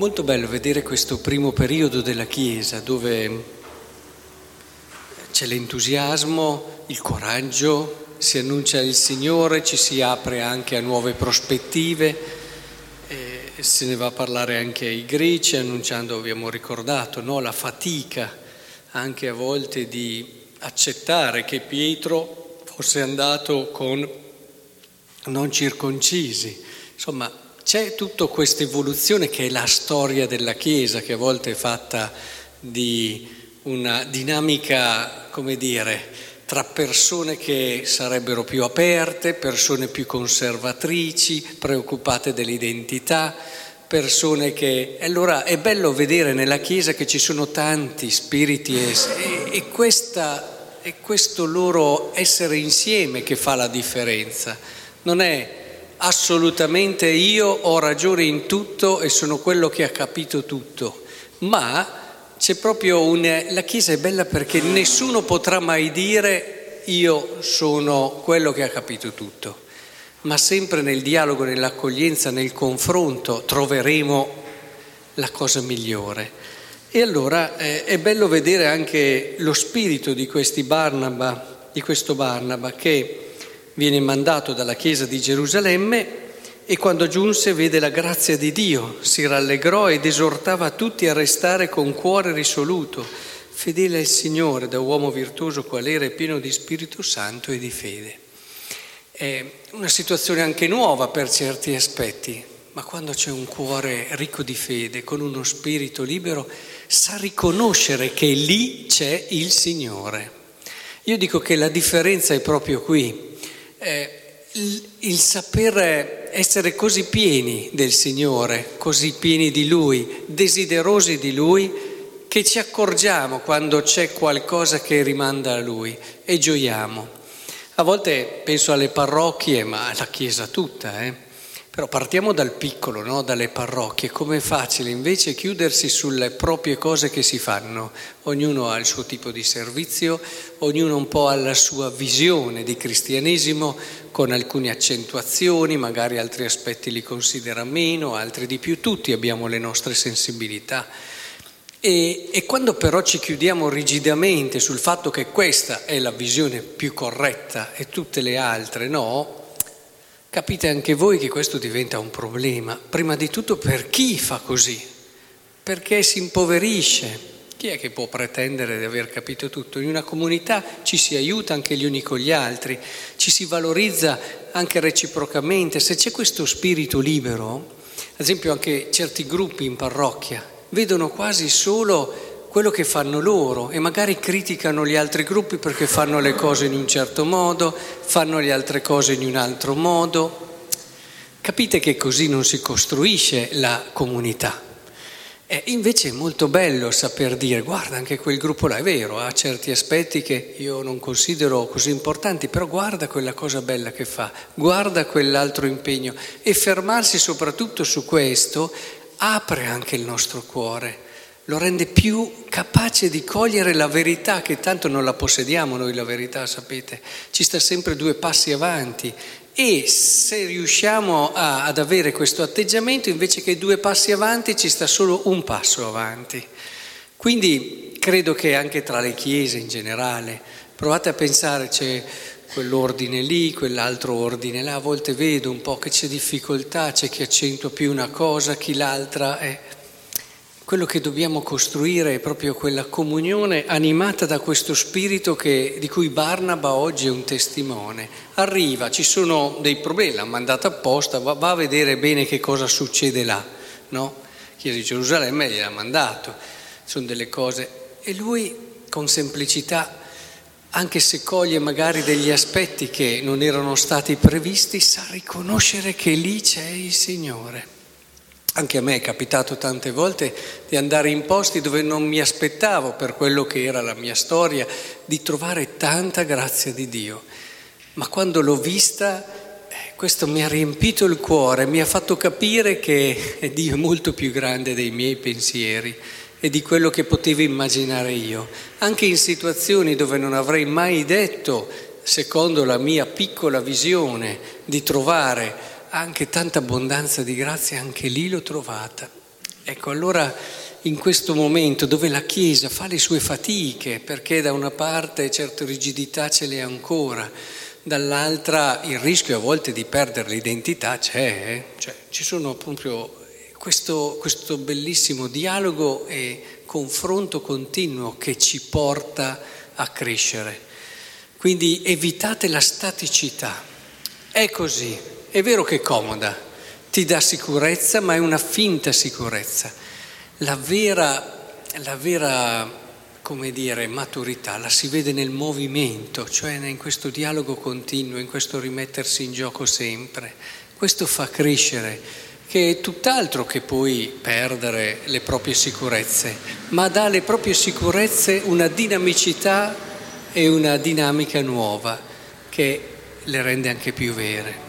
molto bello vedere questo primo periodo della Chiesa dove c'è l'entusiasmo, il coraggio, si annuncia il Signore, ci si apre anche a nuove prospettive, se ne va a parlare anche ai greci annunciando, abbiamo ricordato, no, la fatica anche a volte di accettare che Pietro fosse andato con non circoncisi, insomma c'è tutta questa evoluzione che è la storia della Chiesa, che a volte è fatta di una dinamica, come dire, tra persone che sarebbero più aperte, persone più conservatrici, preoccupate dell'identità, persone che... Allora è bello vedere nella Chiesa che ci sono tanti spiriti e questo loro essere insieme che fa la differenza. Non è assolutamente io ho ragione in tutto e sono quello che ha capito tutto, ma c'è proprio la Chiesa è bella perché nessuno potrà mai dire io sono quello che ha capito tutto, ma sempre nel dialogo, nell'accoglienza, nel confronto troveremo la cosa migliore. E allora è bello vedere anche lo spirito di questo Barnaba che viene mandato dalla Chiesa di Gerusalemme e quando giunse vede la grazia di Dio, si rallegrò ed esortava tutti a restare con cuore risoluto, fedele al Signore, da uomo virtuoso qual era e pieno di Spirito Santo e di fede. È una situazione anche nuova per certi aspetti, ma quando c'è un cuore ricco di fede, con uno spirito libero, sa riconoscere che lì c'è il Signore. Io dico che la differenza è proprio qui. Il saper essere così pieni del Signore, così pieni di Lui, desiderosi di Lui, che ci accorgiamo quando c'è qualcosa che rimanda a Lui e gioiamo. A volte penso alle parrocchie, ma alla Chiesa tutta, però partiamo dal piccolo, no? Dalle parrocchie. Com'è facile invece chiudersi sulle proprie cose che si fanno. Ognuno ha il suo tipo di servizio, ognuno un po' ha la sua visione di cristianesimo, con alcune accentuazioni, magari altri aspetti li considera meno, altri di più, tutti abbiamo le nostre sensibilità. E quando però ci chiudiamo rigidamente sul fatto che questa è la visione più corretta e tutte le altre no, capite anche voi che questo diventa un problema, prima di tutto per chi fa così, perché si impoverisce. Chi è che può pretendere di aver capito tutto? In una comunità ci si aiuta anche gli uni con gli altri, ci si valorizza anche reciprocamente. Se c'è questo spirito libero, ad esempio anche certi gruppi in parrocchia vedono quasi solo quello che fanno loro e magari criticano gli altri gruppi perché fanno le cose in un certo modo, fanno le altre cose in un altro modo. Capite che così non si costruisce la comunità. E invece è molto bello saper dire, guarda anche quel gruppo là, è vero, ha certi aspetti che io non considero così importanti, però guarda quella cosa bella che fa, guarda quell'altro impegno. E fermarsi soprattutto su questo apre anche il nostro cuore, lo rende più capace di cogliere la verità, che tanto non la possediamo noi la verità, sapete, ci sta sempre due passi avanti e se riusciamo ad avere questo atteggiamento, invece che due passi avanti ci sta solo un passo avanti. Quindi credo che anche tra le chiese in generale, provate a pensare, c'è quell'ordine lì, quell'altro ordine là, a volte vedo un po' che c'è difficoltà, c'è chi accentua più una cosa, chi l'altra è... Quello che dobbiamo costruire è proprio quella comunione animata da questo spirito di cui Barnaba oggi è un testimone. Arriva, ci sono dei problemi, l'ha mandata apposta, va a vedere bene che cosa succede là, no? Chiesa di Gerusalemme gliel'ha mandato, sono delle cose. E lui con semplicità, anche se coglie magari degli aspetti che non erano stati previsti, sa riconoscere che lì c'è il Signore. Anche a me è capitato tante volte di andare in posti dove non mi aspettavo, per quello che era la mia storia, di trovare tanta grazia di Dio. Ma quando l'ho vista, questo mi ha riempito il cuore, mi ha fatto capire che Dio è molto più grande dei miei pensieri e di quello che potevo immaginare io. Anche in situazioni dove non avrei mai detto, secondo la mia piccola visione, di trovare anche tanta abbondanza di grazia, anche lì l'ho trovata. Ecco, allora in questo momento dove la Chiesa fa le sue fatiche, perché da una parte certe rigidità ce le ha ancora, dall'altra il rischio a volte di perdere l'identità c'è, cioè ci sono proprio questo bellissimo dialogo e confronto continuo che ci porta a crescere. Quindi evitate la staticità. È così, è vero che è comoda, ti dà sicurezza, ma è una finta sicurezza. La vera, come dire, maturità la si vede nel movimento, cioè in questo dialogo continuo, in questo rimettersi in gioco sempre. Questo fa crescere, che è tutt'altro che poi perdere le proprie sicurezze, ma dà alle proprie sicurezze una dinamicità e una dinamica nuova che le rende anche più vere.